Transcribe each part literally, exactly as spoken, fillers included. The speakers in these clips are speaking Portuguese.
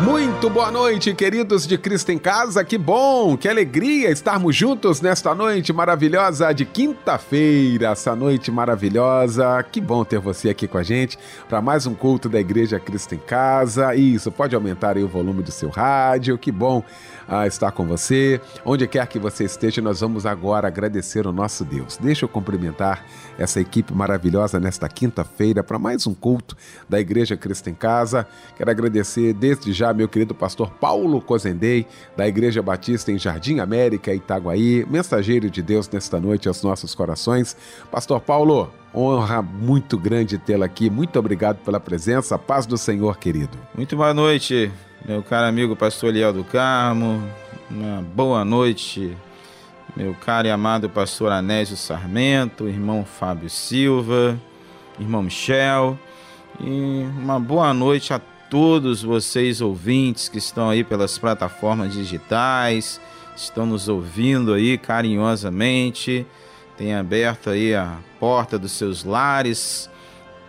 Muito boa noite, queridos de Cristo em Casa. Que bom, que alegria estarmos juntos nesta noite maravilhosa de quinta-feira. Essa noite maravilhosa. Que bom ter você aqui com a gente para mais um culto da Igreja Cristo em Casa. Isso, pode aumentar aí o volume do seu rádio. Que bom ah, estar com você. Onde quer que você esteja, nós vamos agora agradecer o nosso Deus. Deixa eu cumprimentar essa equipe maravilhosa nesta quinta-feira para mais um culto da Igreja Cristo em Casa. Quero agradecer desde já meu querido pastor Paulo Cozendey, da Igreja Batista em Jardim América, Itaguaí, mensageiro de Deus nesta noite aos nossos corações. Pastor Paulo, honra muito grande tê-lo aqui, muito obrigado pela presença, a paz do Senhor, querido. Muito boa noite, meu caro amigo pastor Eliel do Carmo, uma boa noite, meu caro e amado pastor Anésio Sarmento, irmão Fábio Silva, irmão Michel, e uma boa noite a todos. Todos vocês ouvintes que estão aí pelas plataformas digitais, estão nos ouvindo aí carinhosamente, tem aberto aí a porta dos seus lares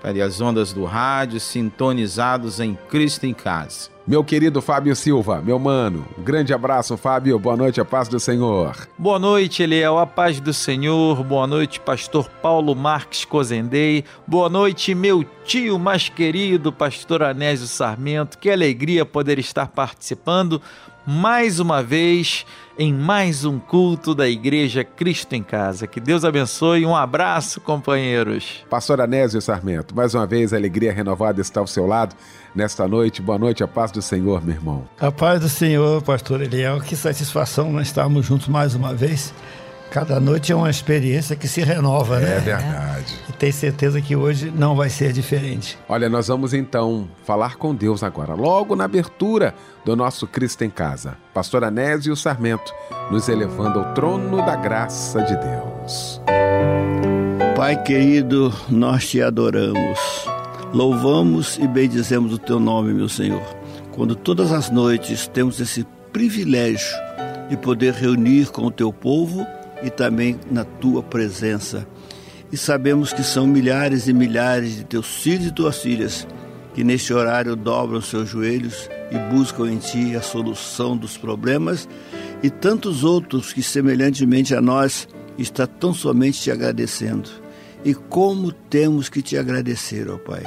para as ondas do rádio, sintonizados em Cristo em Casa. Meu querido Fábio Silva, meu mano, um grande abraço, Fábio, boa noite, a paz do Senhor. Boa noite, Eliel, a paz do Senhor, boa noite, pastor Paulo Marques Cozendey, boa noite, meu tio mais querido, pastor Anésio Sarmento, que alegria poder estar participando mais uma vez em mais um culto da Igreja Cristo em Casa. Que Deus abençoe, um abraço, companheiros. Pastor Anésio Sarmento, mais uma vez a alegria renovada está ao seu lado nesta noite. Boa noite, a paz do Senhor, meu irmão. A paz do Senhor, pastor Eliel, que satisfação nós estarmos juntos mais uma vez. Cada noite é uma experiência que se renova, né? É verdade. E tenho certeza que hoje não vai ser diferente. Olha, nós vamos então falar com Deus agora, logo na abertura do nosso Cristo em Casa. Pastor Anésio Sarmento, nos elevando ao trono da graça de Deus. Pai querido, nós te adoramos, louvamos e bendizemos o teu nome, meu Senhor. Quando todas as noites temos esse privilégio de poder reunir com o teu povo e também na tua presença. E sabemos que são milhares e milhares de teus filhos e tuas filhas que neste horário dobram seus joelhos e buscam em ti a solução dos problemas, e tantos outros que semelhantemente a nós está tão somente te agradecendo. E como temos que te agradecer, ó Pai.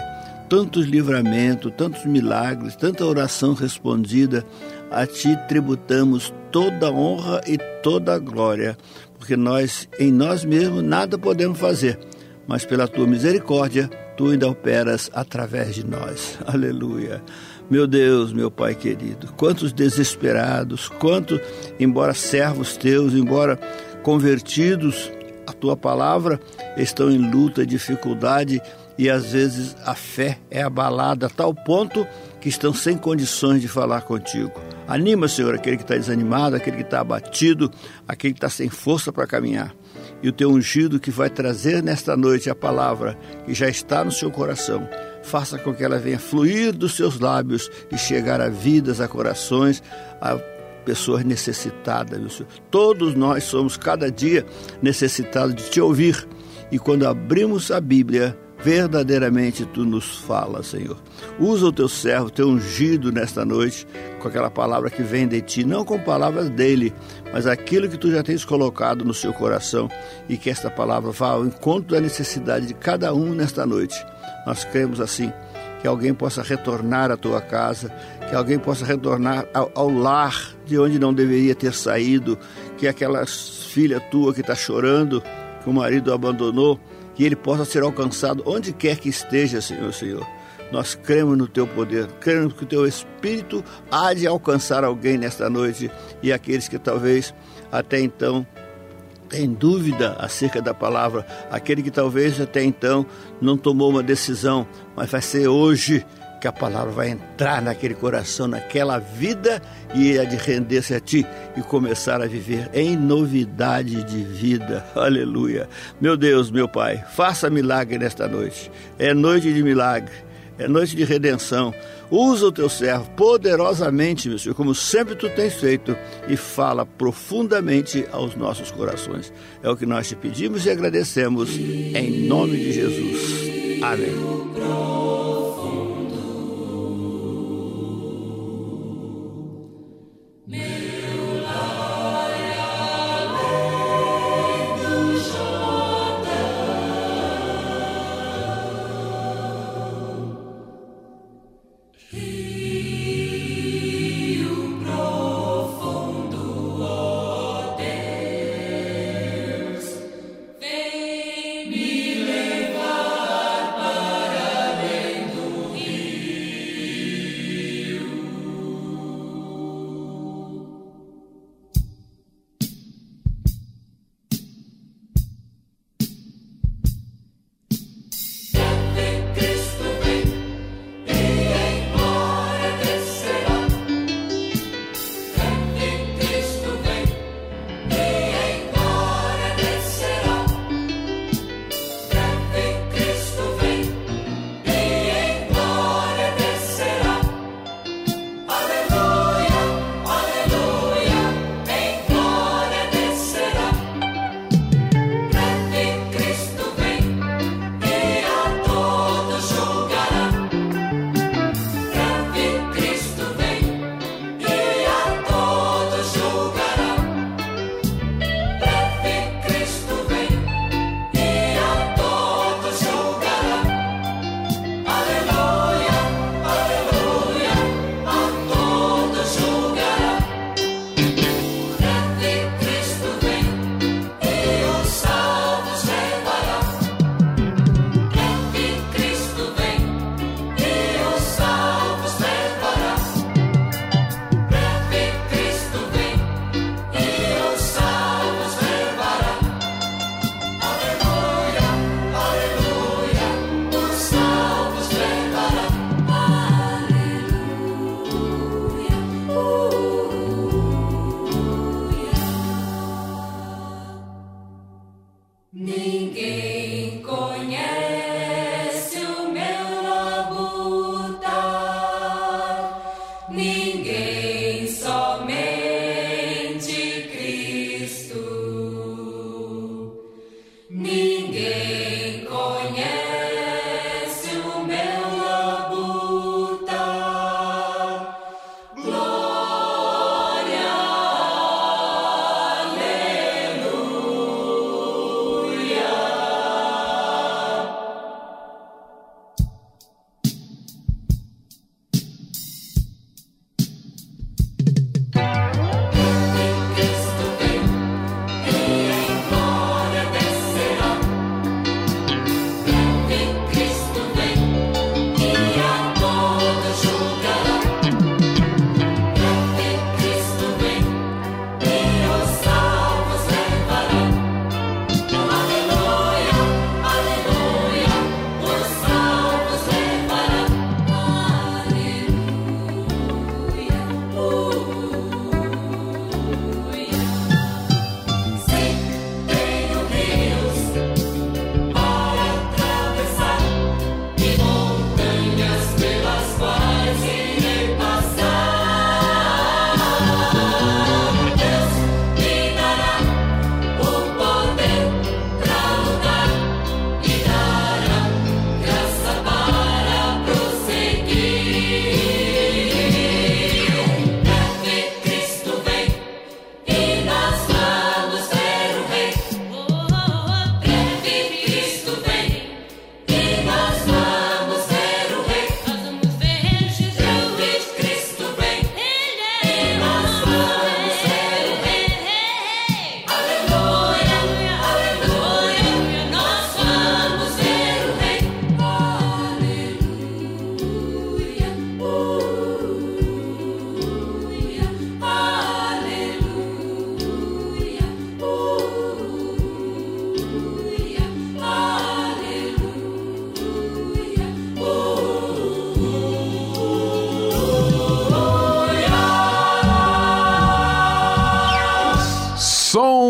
Tantos livramentos, tantos milagres, tanta oração respondida, a ti tributamos toda a honra e toda a glória, porque nós, em nós mesmos, nada podemos fazer, mas pela tua misericórdia, tu ainda operas através de nós. Aleluia. Meu Deus, meu Pai querido, quantos desesperados, quantos, embora servos teus, embora convertidos à tua palavra, estão em luta, dificuldade, e às vezes a fé é abalada a tal ponto que estão sem condições de falar contigo. Anima, Senhor, aquele que está desanimado, aquele que está abatido, aquele que está sem força para caminhar. E o teu ungido que vai trazer nesta noite a palavra que já está no seu coração, faça com que ela venha fluir dos seus lábios e chegar a vidas, a corações, a pessoas necessitadas, meu Senhor. Todos nós somos cada dia necessitados de te ouvir. E quando abrimos a Bíblia, verdadeiramente tu nos fala, Senhor. Usa o teu servo, teu ungido nesta noite, com aquela palavra que vem de ti, não com palavras dele, mas aquilo que tu já tens colocado no seu coração, e que esta palavra vá ao encontro da necessidade de cada um nesta noite. Nós cremos assim, que alguém possa retornar à tua casa, que alguém possa retornar ao, ao lar de onde não deveria ter saído, que aquela filha tua que está chorando, que o marido abandonou, que ele possa ser alcançado onde quer que esteja, Senhor, Senhor. Nós cremos no teu poder, cremos que o teu Espírito há de alcançar alguém nesta noite, e aqueles que talvez até então têm dúvida acerca da palavra, aquele que talvez até então não tomou uma decisão, mas vai ser hoje que a palavra vai entrar naquele coração, naquela vida, e é de render-se a ti e começar a viver em novidade de vida. Aleluia. Meu Deus, meu Pai, faça milagre nesta noite. É noite de milagre, é noite de redenção. Usa o teu servo poderosamente, meu Senhor, como sempre tu tens feito, e fala profundamente aos nossos corações. É o que nós te pedimos e agradecemos, em nome de Jesus. Amém.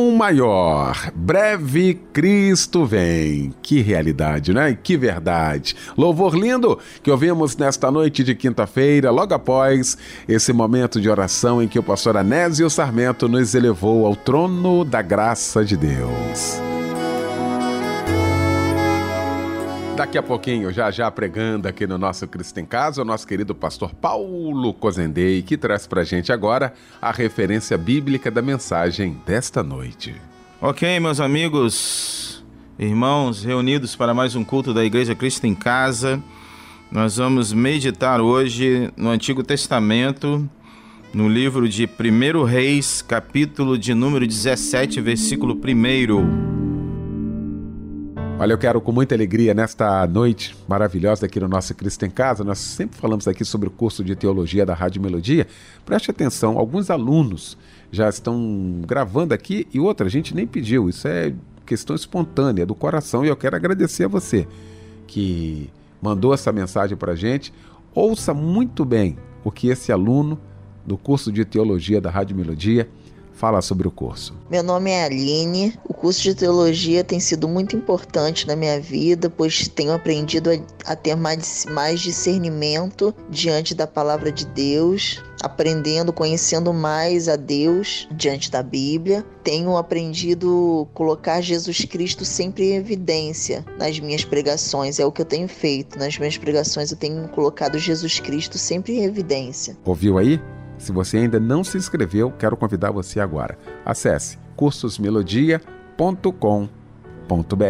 Dom Maior, breve Cristo vem. Que realidade, né? Que verdade. Louvor lindo que ouvimos nesta noite de quinta-feira, logo após esse momento de oração em que o pastor Anésio Sarmento nos elevou ao trono da graça de Deus. Daqui a pouquinho, já já pregando aqui no nosso Cristo em Casa, o nosso querido pastor Paulo Cozendey, que traz para a gente agora a referência bíblica da mensagem desta noite. Ok, meus amigos, irmãos reunidos para mais um culto da Igreja Cristo em Casa, nós vamos meditar hoje no Antigo Testamento, no livro de Primeiro Reis, capítulo de número dezessete, versículo primeiro. Olha, eu quero com muita alegria nesta noite maravilhosa aqui no nosso Cristo em Casa. Nós sempre falamos aqui sobre o curso de teologia da Rádio Melodia. Preste atenção, alguns alunos já estão gravando aqui e outra, a gente nem pediu. Isso é questão espontânea do coração e eu quero agradecer a você que mandou essa mensagem para a gente. Ouça muito bem o que esse aluno do curso de teologia da Rádio Melodia fala sobre o curso. Meu nome é Aline. O curso de teologia tem sido muito importante na minha vida, pois tenho aprendido a, a ter mais, mais discernimento diante da palavra de Deus, aprendendo, conhecendo mais a Deus diante da Bíblia. Tenho aprendido a colocar Jesus Cristo sempre em evidência nas minhas pregações. É o que eu tenho feito. Nas minhas pregações eu tenho colocado Jesus Cristo sempre em evidência. Ouviu aí? Se você ainda não se inscreveu, quero convidar você agora. Acesse cursos melodia ponto com ponto br.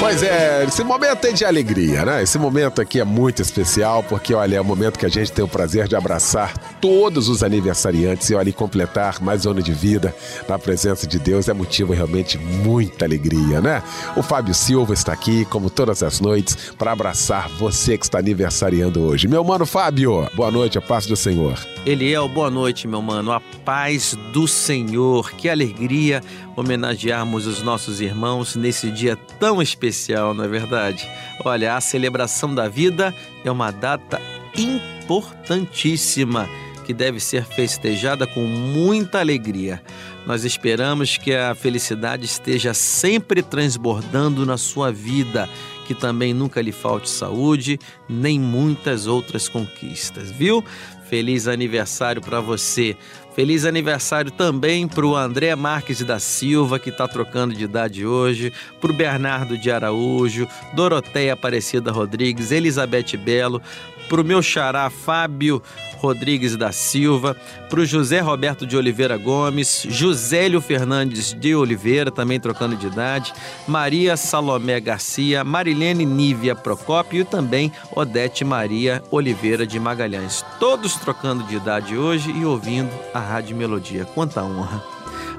Pois é, esse momento é de alegria, né? Esse momento aqui é muito especial, porque, olha, é o momento que a gente tem o prazer de abraçar todos os aniversariantes e, olha, e completar mais um ano de vida na presença de Deus é motivo realmente de muita alegria, né? O Fábio Silva está aqui, como todas as noites, para abraçar você que está aniversariando hoje. Meu mano Fábio, boa noite, a paz do Senhor. Eliel, boa noite, meu mano, a paz do Senhor. Que alegria homenagearmos os nossos irmãos nesse dia tão especial. Especial, não é verdade? Olha, a celebração da vida é uma data importantíssima que deve ser festejada com muita alegria. Nós esperamos que a felicidade esteja sempre transbordando na sua vida, que também nunca lhe falte saúde, nem muitas outras conquistas, viu? Feliz aniversário para você. Feliz aniversário também para o André Marques da Silva, que está trocando de idade hoje, para o Bernardo de Araújo, Doroteia Aparecida Rodrigues, Elizabeth Belo, para o meu xará Fábio Rodrigues da Silva, para o José Roberto de Oliveira Gomes, Josélio Fernandes de Oliveira, também trocando de idade, Maria Salomé Garcia, Marilene Nívia Procópio e também Odete Maria Oliveira de Magalhães. Todos trocando de idade hoje e ouvindo a Rádio Melodia. Quanta honra!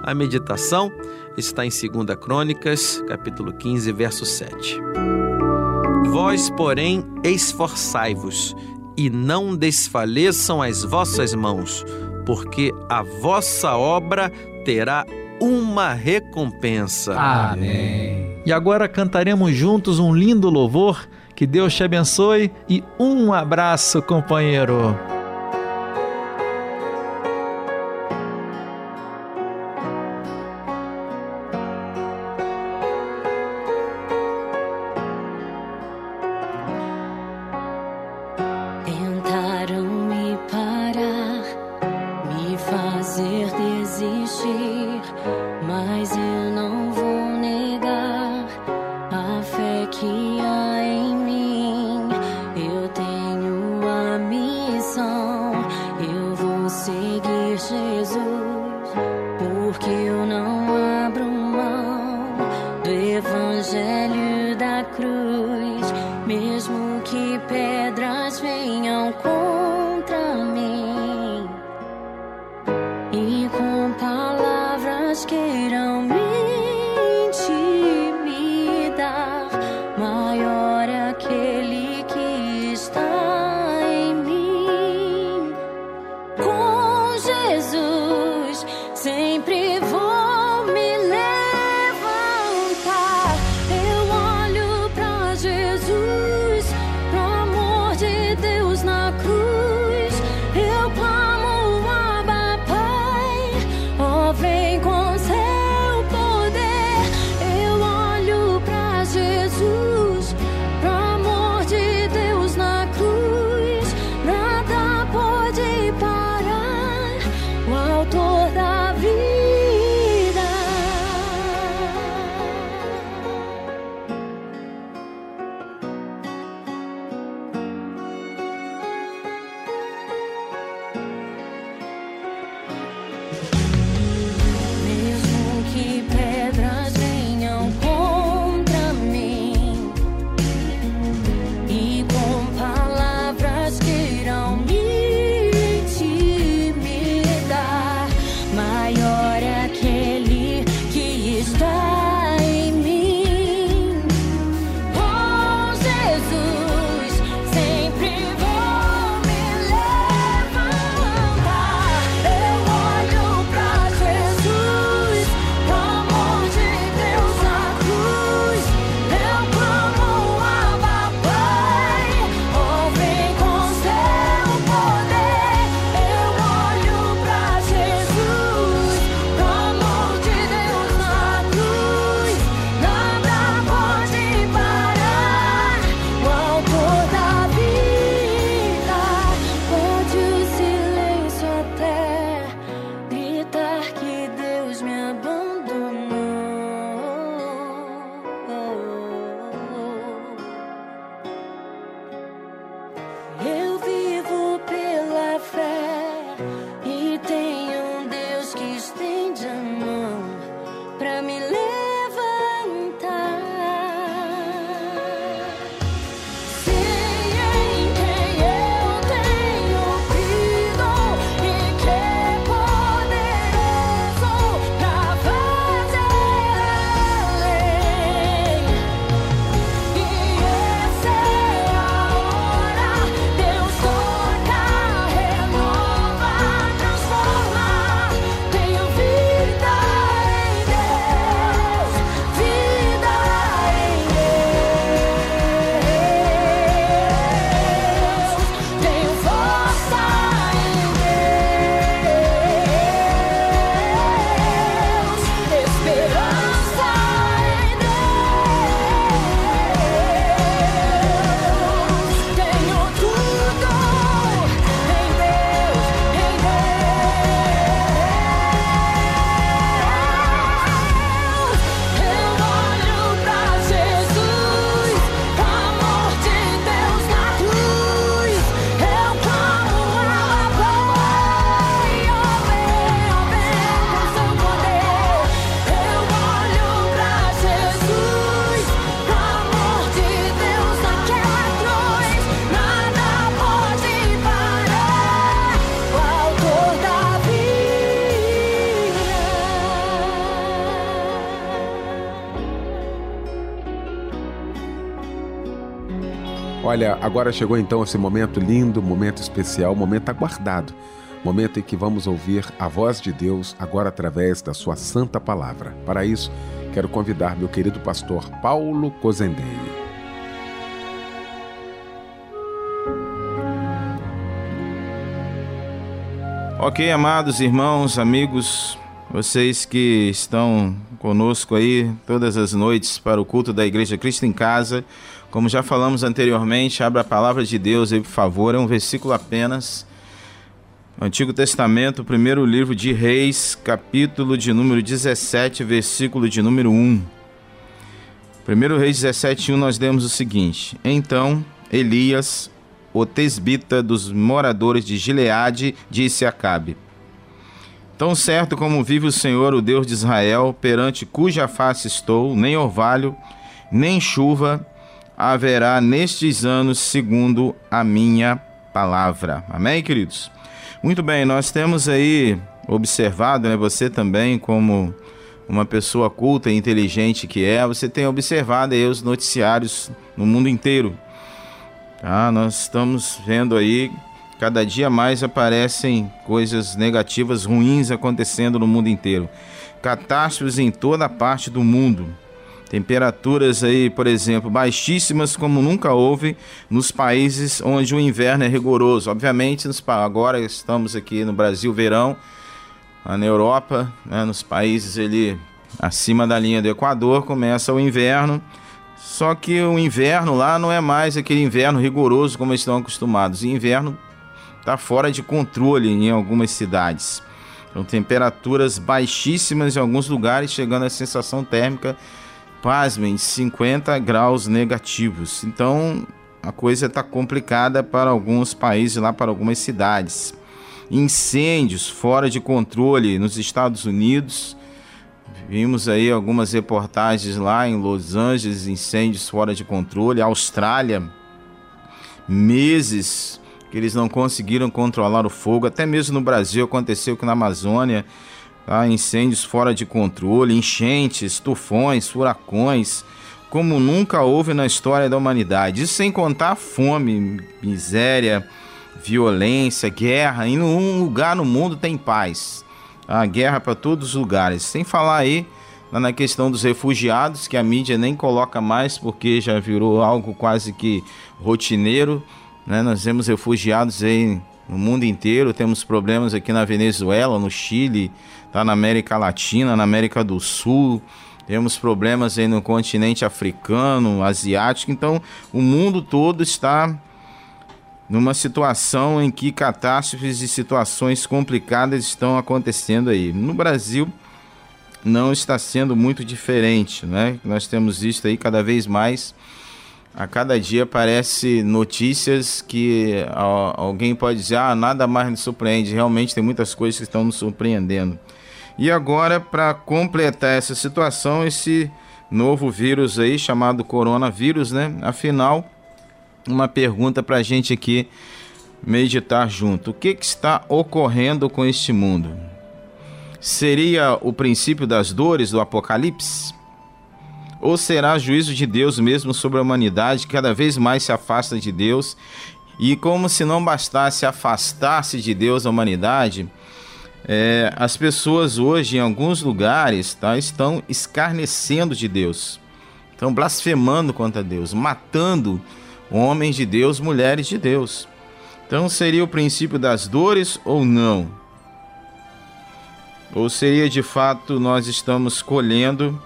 A meditação está em Segunda Crônicas, capítulo quinze, verso sete. Vós, porém, esforçai-vos, e não desfaleçam as vossas mãos, porque a vossa obra terá uma recompensa. Amém. E agora cantaremos juntos um lindo louvor. Que Deus te abençoe e um abraço, companheiro. Deu Olha, agora chegou então esse momento lindo, momento especial, momento aguardado, momento em que vamos ouvir a voz de Deus agora através da sua santa palavra. Para isso, quero convidar meu querido pastor Paulo Cozendey. Ok, amados irmãos, amigos, vocês que estão conosco aí todas as noites para o culto da Igreja Cristo em Casa. Como já falamos anteriormente, abra a palavra de Deus aí, por favor. É um versículo apenas. Antigo Testamento, primeiro livro de Reis, capítulo de número dezessete, versículo de número um. primeiro Reis dezessete, um, nós lemos o seguinte. Então, Elias, o tesbita dos moradores de Gileade, disse a Acabe: tão certo como vive o Senhor, o Deus de Israel, perante cuja face estou, nem orvalho, nem chuva haverá nestes anos segundo a minha palavra. Amém, queridos? Muito bem, nós temos aí observado, né, você também como uma pessoa culta e inteligente que é, você tem observado aí os noticiários no mundo inteiro. Tá? Nós estamos vendo aí, cada dia mais aparecem coisas negativas, ruins acontecendo no mundo inteiro. Catástrofes em toda a parte do mundo. Temperaturas aí, por exemplo, baixíssimas como nunca houve nos países onde o inverno é rigoroso. Obviamente, agora estamos aqui no Brasil, verão, na Europa, né, nos países ali acima da linha do Equador, começa o inverno. Só que o inverno lá não é mais aquele inverno rigoroso como estão acostumados. O inverno está fora de controle em algumas cidades. Então, temperaturas baixíssimas em alguns lugares, chegando à sensação térmica, pasmem, cinquenta graus negativos. Então, a coisa está complicada para alguns países, lá para algumas cidades. Incêndios fora de controle nos Estados Unidos. Vimos aí algumas reportagens lá em Los Angeles, incêndios fora de controle. Austrália, meses que eles não conseguiram controlar o fogo. Até mesmo no Brasil aconteceu que na Amazônia, tá, incêndios fora de controle, enchentes, tufões, furacões, como nunca houve na história da humanidade. Isso sem contar fome, miséria, violência, guerra. Em nenhum lugar no mundo tem paz. A guerra para todos os lugares. Sem falar aí na questão dos refugiados, que a mídia nem coloca mais porque já virou algo quase que rotineiro, né? Nós temos refugiados aí no mundo inteiro, temos problemas aqui na Venezuela, no Chile, tá? Na América Latina, na América do Sul, temos problemas aí no continente africano, asiático. Então o mundo todo está numa situação em que catástrofes e situações complicadas estão acontecendo aí. No Brasil não está sendo muito diferente, né? Nós temos visto aí cada vez mais, a cada dia aparece notícias que alguém pode dizer, ah, nada mais nos surpreende. Realmente tem muitas coisas que estão nos surpreendendo. E agora, para completar essa situação, esse novo vírus aí, chamado coronavírus, né? Afinal, uma pergunta para a gente aqui meditar junto. O que que está ocorrendo com este mundo? Seria o princípio das dores do Apocalipse? Ou será juízo de Deus mesmo sobre a humanidade, que cada vez mais se afasta de Deus? E como se não bastasse afastar-se de Deus, a humanidade, é, as pessoas hoje em alguns lugares, tá, estão escarnecendo de Deus, estão blasfemando contra Deus, matando homens de Deus, mulheres de Deus. Então seria o princípio das dores ou não? Ou seria de fato nós estamos colhendo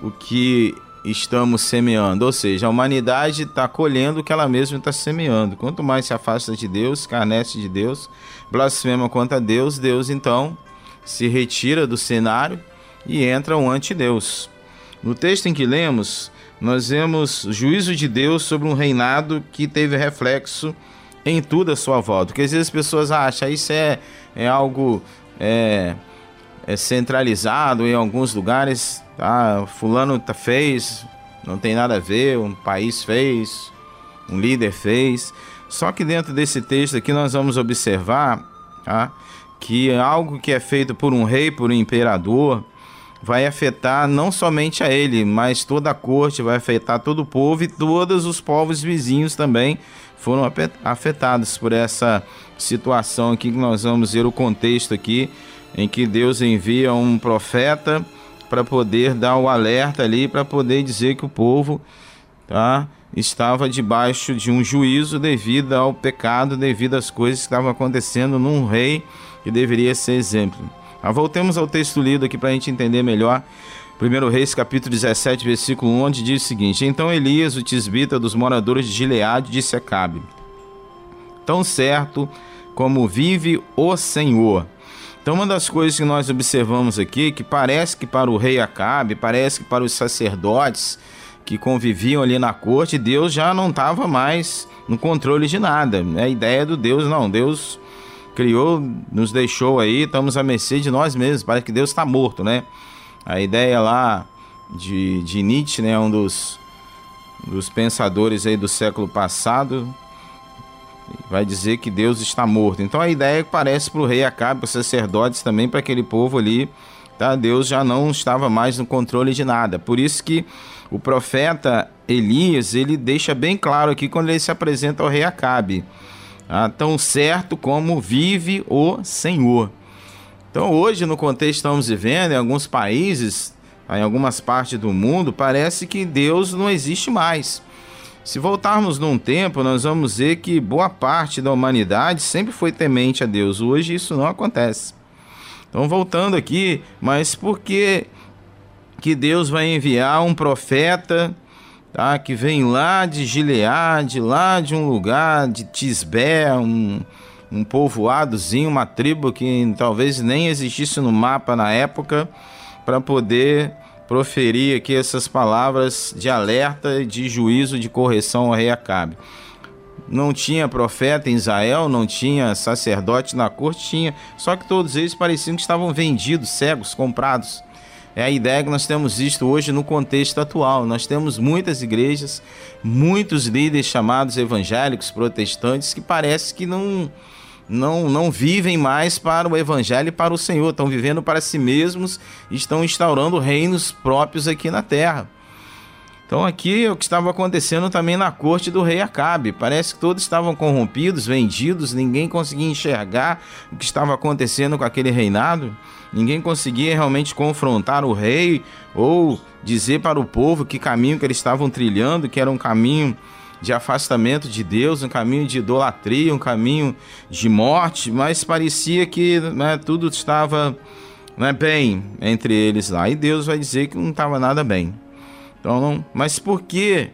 o que estamos semeando? Ou seja, a humanidade está colhendo o que ela mesma está semeando. Quanto mais se afasta de Deus, escarnece de Deus, blasfema contra Deus, Deus então se retira do cenário e entra um antideus. No texto em que lemos, nós vemos o juízo de Deus sobre um reinado que teve reflexo em tudo à sua volta. Porque às vezes as pessoas acham, isso é, é algo... É, é centralizado em alguns lugares, tá? Fulano fez, não tem nada a ver, um país fez, um líder fez. Só que dentro desse texto aqui nós vamos observar, tá, que algo que é feito por um rei, por um imperador, vai afetar não somente a ele, mas toda a corte, vai afetar todo o povo, e todos os povos vizinhos também foram afetados por essa situação aqui, que nós vamos ver o contexto aqui, em que Deus envia um profeta para poder dar o alerta ali, para poder dizer que o povo, tá, estava debaixo de um juízo devido ao pecado, devido às coisas que estavam acontecendo num rei que deveria ser exemplo. Ah, voltemos ao texto lido aqui para a gente entender melhor. Primeiro Reis, capítulo dezessete, versículo um, onde diz o seguinte: Então Elias, o tisbita dos moradores de Gileade, disse a Acabe: Tão certo como vive o Senhor. Então, uma das coisas que nós observamos aqui, que parece que para o rei Acabe, parece que para os sacerdotes que conviviam ali na corte, Deus já não estava mais no controle de nada. A ideia do Deus, não, Deus criou, nos deixou aí, estamos à mercê de nós mesmos, parece que Deus está morto, né? A ideia lá de, de Nietzsche, né, um dos, dos pensadores aí do século passado, vai dizer que Deus está morto. Então a ideia que parece para o rei Acabe, para os sacerdotes também, para aquele povo ali, tá? Deus já não estava mais no controle de nada. Por isso que o profeta Elias, ele deixa bem claro aqui quando ele se apresenta ao rei Acabe: ah, tão certo como vive o Senhor. Então hoje, no contexto que estamos vivendo, em alguns países, em algumas partes do mundo, parece que Deus não existe mais. Se voltarmos num tempo, nós vamos ver que boa parte da humanidade sempre foi temente a Deus. Hoje isso não acontece. Então, voltando aqui, mas por que que Deus vai enviar um profeta, tá, que vem lá de Gileade, lá de um lugar de Tisbé, um... um povoadozinho, uma tribo que talvez nem existisse no mapa na época, para poder proferir aqui essas palavras de alerta, de juízo, de correção ao rei Acabe? Não tinha profeta em Israel, não tinha sacerdote na corte, tinha, só que todos eles pareciam que estavam vendidos, cegos, comprados. É a ideia que nós temos visto hoje no contexto atual. Nós temos muitas igrejas, muitos líderes chamados evangélicos, protestantes, que parece que não, não, não vivem mais para o evangelho e para o Senhor. Estão vivendo para si mesmos e estão instaurando reinos próprios aqui na terra. Então aqui é o que estava acontecendo também na corte do rei Acabe. Parece que todos estavam corrompidos, vendidos, ninguém conseguia enxergar o que estava acontecendo com aquele reinado. Ninguém conseguia realmente confrontar o rei ou dizer para o povo que caminho que eles estavam trilhando, que era um caminho de afastamento de Deus, um caminho de idolatria, um caminho de morte, mas parecia que, né, tudo estava, né, bem entre eles lá. E Deus vai dizer que não estava nada bem. Então, não, mas por que,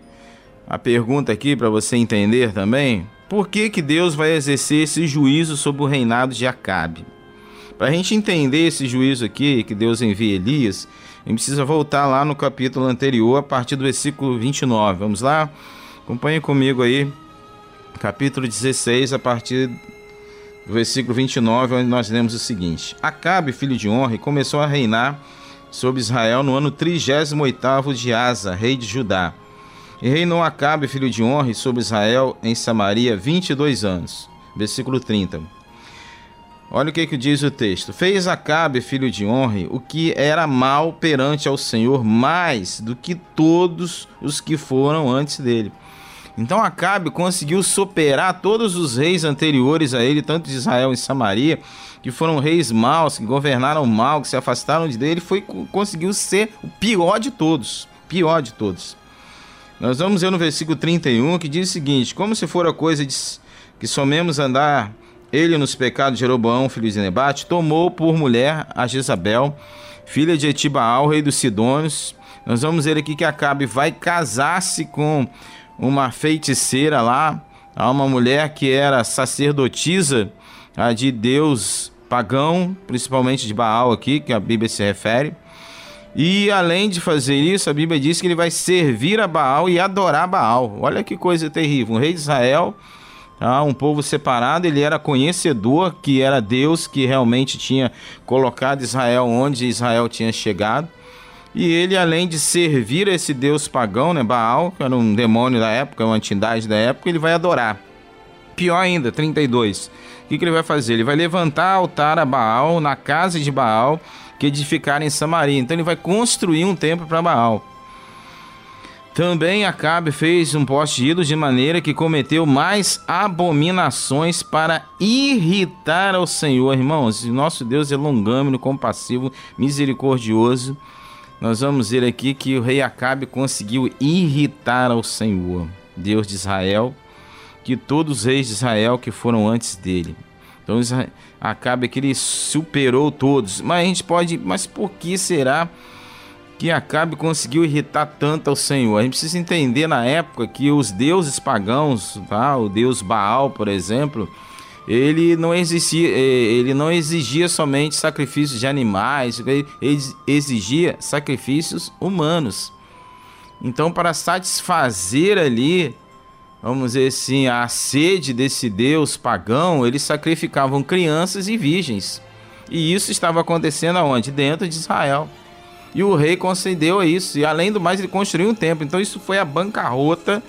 a pergunta aqui para você entender também, por que que Deus vai exercer esse juízo sobre o reinado de Acabe? Para a gente entender esse juízo aqui, que Deus envia Elias, a gente precisa voltar lá no capítulo anterior, a partir do versículo vinte e nove. Vamos lá? Acompanhe comigo aí, capítulo dezesseis, a partir do versículo vinte e nove, onde nós lemos o seguinte: Acabe, filho de Onre, começou a reinar sobre Israel no ano trigésimo oitavo de Asa, rei de Judá. E reinou Acabe, filho de Onre, sobre Israel em Samaria vinte e dois anos. Versículo trinta. Olha o que, que diz o texto. Fez Acabe, filho de Onre, o que era mal perante ao Senhor, mais do que todos os que foram antes dele. Então Acabe conseguiu superar todos os reis anteriores a ele, tanto de Israel e Samaria, que foram reis maus, que governaram mal, que se afastaram de dele, foi, conseguiu ser o pior de todos, pior de todos. Nós vamos ver no versículo trinta e um, que diz o seguinte: como se fora coisa de, que somemos andar ele nos pecados de Jeroboão, filho de Nebate, tomou por mulher a Jezabel, filha de Etibaal, rei dos Sidônios. Nós vamos ver aqui que Acabe vai casar-se com uma feiticeira lá, uma mulher que era sacerdotisa de deus pagão, principalmente de Baal aqui, que a Bíblia se refere. E além de fazer isso, a Bíblia diz que ele vai servir a Baal e adorar Baal. Olha que coisa terrível, um rei de Israel, um povo separado, ele era conhecedor que era Deus que realmente tinha colocado Israel onde Israel tinha chegado. E ele, além de servir esse deus pagão, né, Baal, que era um demônio da época, uma entidade da época, ele vai adorar. Pior ainda, trinta e dois. O que, que ele vai fazer? Ele vai levantar altar a Baal na casa de Baal, que edificaram em Samaria. Então ele vai construir um templo para Baal. Também Acabe fez um poste de ídolo, de maneira que cometeu mais abominações para irritar ao Senhor. Irmãos, nosso Deus é longâmino, compassivo, misericordioso. Nós vamos ver aqui que o rei Acabe conseguiu irritar ao Senhor, Deus de Israel, que todos os reis de Israel que foram antes dele. Então Acabe que ele superou todos. Mas a gente pode, mas por que será que Acabe conseguiu irritar tanto ao Senhor? A gente precisa entender na época que os deuses pagãos, tá? O deus Baal, por exemplo, Ele não, exigia, ele não exigia somente sacrifícios de animais, ele exigia sacrifícios humanos. Então, para satisfazer ali, vamos dizer assim, a sede desse deus pagão, eles sacrificavam crianças e virgens. E isso estava acontecendo aonde? Dentro de Israel. E o rei concedeu a isso. E além do mais, ele construiu um templo. Então, isso foi a bancarrota,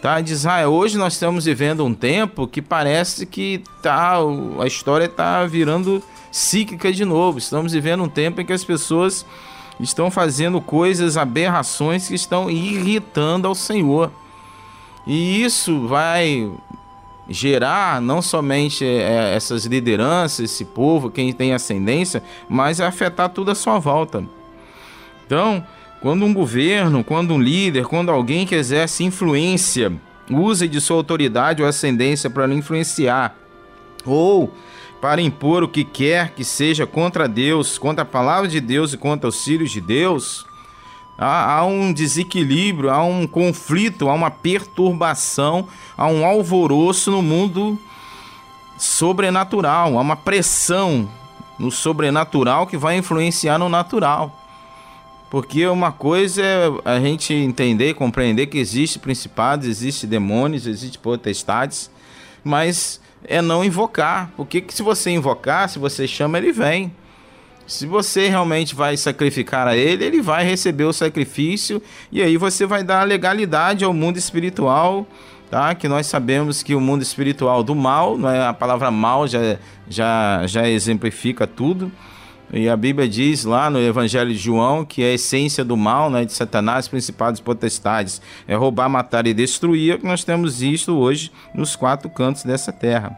tá, de Israel. Hoje nós estamos vivendo um tempo que parece que tá, a história está virando cíclica de novo. Estamos vivendo um tempo em que as pessoas estão fazendo coisas, aberrações que estão irritando ao Senhor. E isso vai gerar não somente é, essas lideranças, esse povo, quem tem ascendência, mas vai afetar tudo à sua volta. Então, quando um governo, quando um líder, quando alguém que exerce influência, usa de sua autoridade ou ascendência para influenciar ou para impor o que quer que seja contra Deus, contra a palavra de Deus e contra os filhos de Deus, há, há um desequilíbrio, há um conflito, há uma perturbação, há um alvoroço no mundo sobrenatural, há uma pressão no sobrenatural que vai influenciar no natural. Porque uma coisa é a gente entender e compreender que existe principados, existe demônios, existe potestades, mas é não invocar. Porque se você invocar, se você chama, ele vem. Se você realmente vai sacrificar a ele, ele vai receber o sacrifício, e aí você vai dar legalidade ao mundo espiritual, tá? Que nós sabemos que o mundo espiritual do mal, não é? A palavra mal já, já, já exemplifica tudo. E a Bíblia diz lá no Evangelho de João que a essência do mal, né, de Satanás, principados e potestades, é roubar, matar e destruir. Nós temos isto hoje nos quatro cantos dessa terra.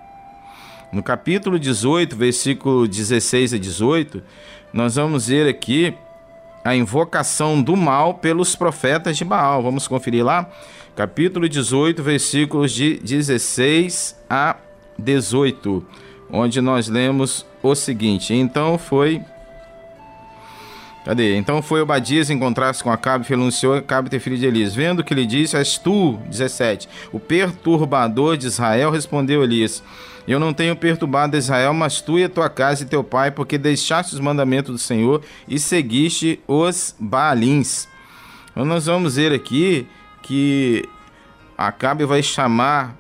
No capítulo dezoito, versículo dezesseis a dezoito, nós vamos ver aqui a invocação do mal pelos profetas de Baal. Vamos conferir lá? Capítulo dezoito, versículos de dezesseis a dezoito, onde nós lemos o seguinte: Então foi... Cadê? Então foi Obadias encontrar-se com Acabe, renunciou a Acabe, ter filho de Elias. Vendo que lhe disse: És tu, dezessete, o perturbador de Israel, respondeu Elias: Eu não tenho perturbado Israel, mas tu e a tua casa e teu pai, porque deixaste os mandamentos do Senhor e seguiste os Baalins. Então nós vamos ver aqui que Acabe vai chamar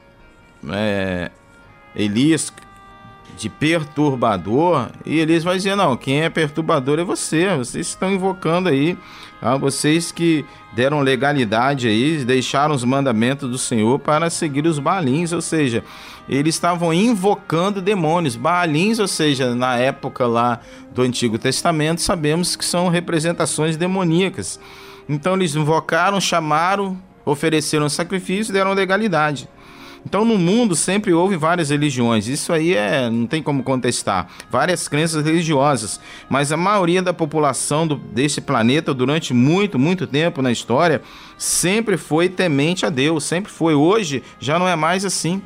é, Elias de perturbador, e Elias vai dizer: não, quem é perturbador é você, vocês estão invocando aí, tá? Vocês que deram legalidade aí, deixaram os mandamentos do Senhor para seguir os Baalins, ou seja, eles estavam invocando demônios. Baalins, ou seja, na época lá do Antigo Testamento, sabemos que são representações demoníacas. Então eles invocaram, chamaram, ofereceram sacrifício, deram legalidade. Então no mundo sempre houve várias religiões, isso aí é, não tem como contestar, várias crenças religiosas, mas a maioria da população do, desse planeta durante muito, muito tempo na história sempre foi temente a Deus, sempre foi. Hoje já não é mais assim,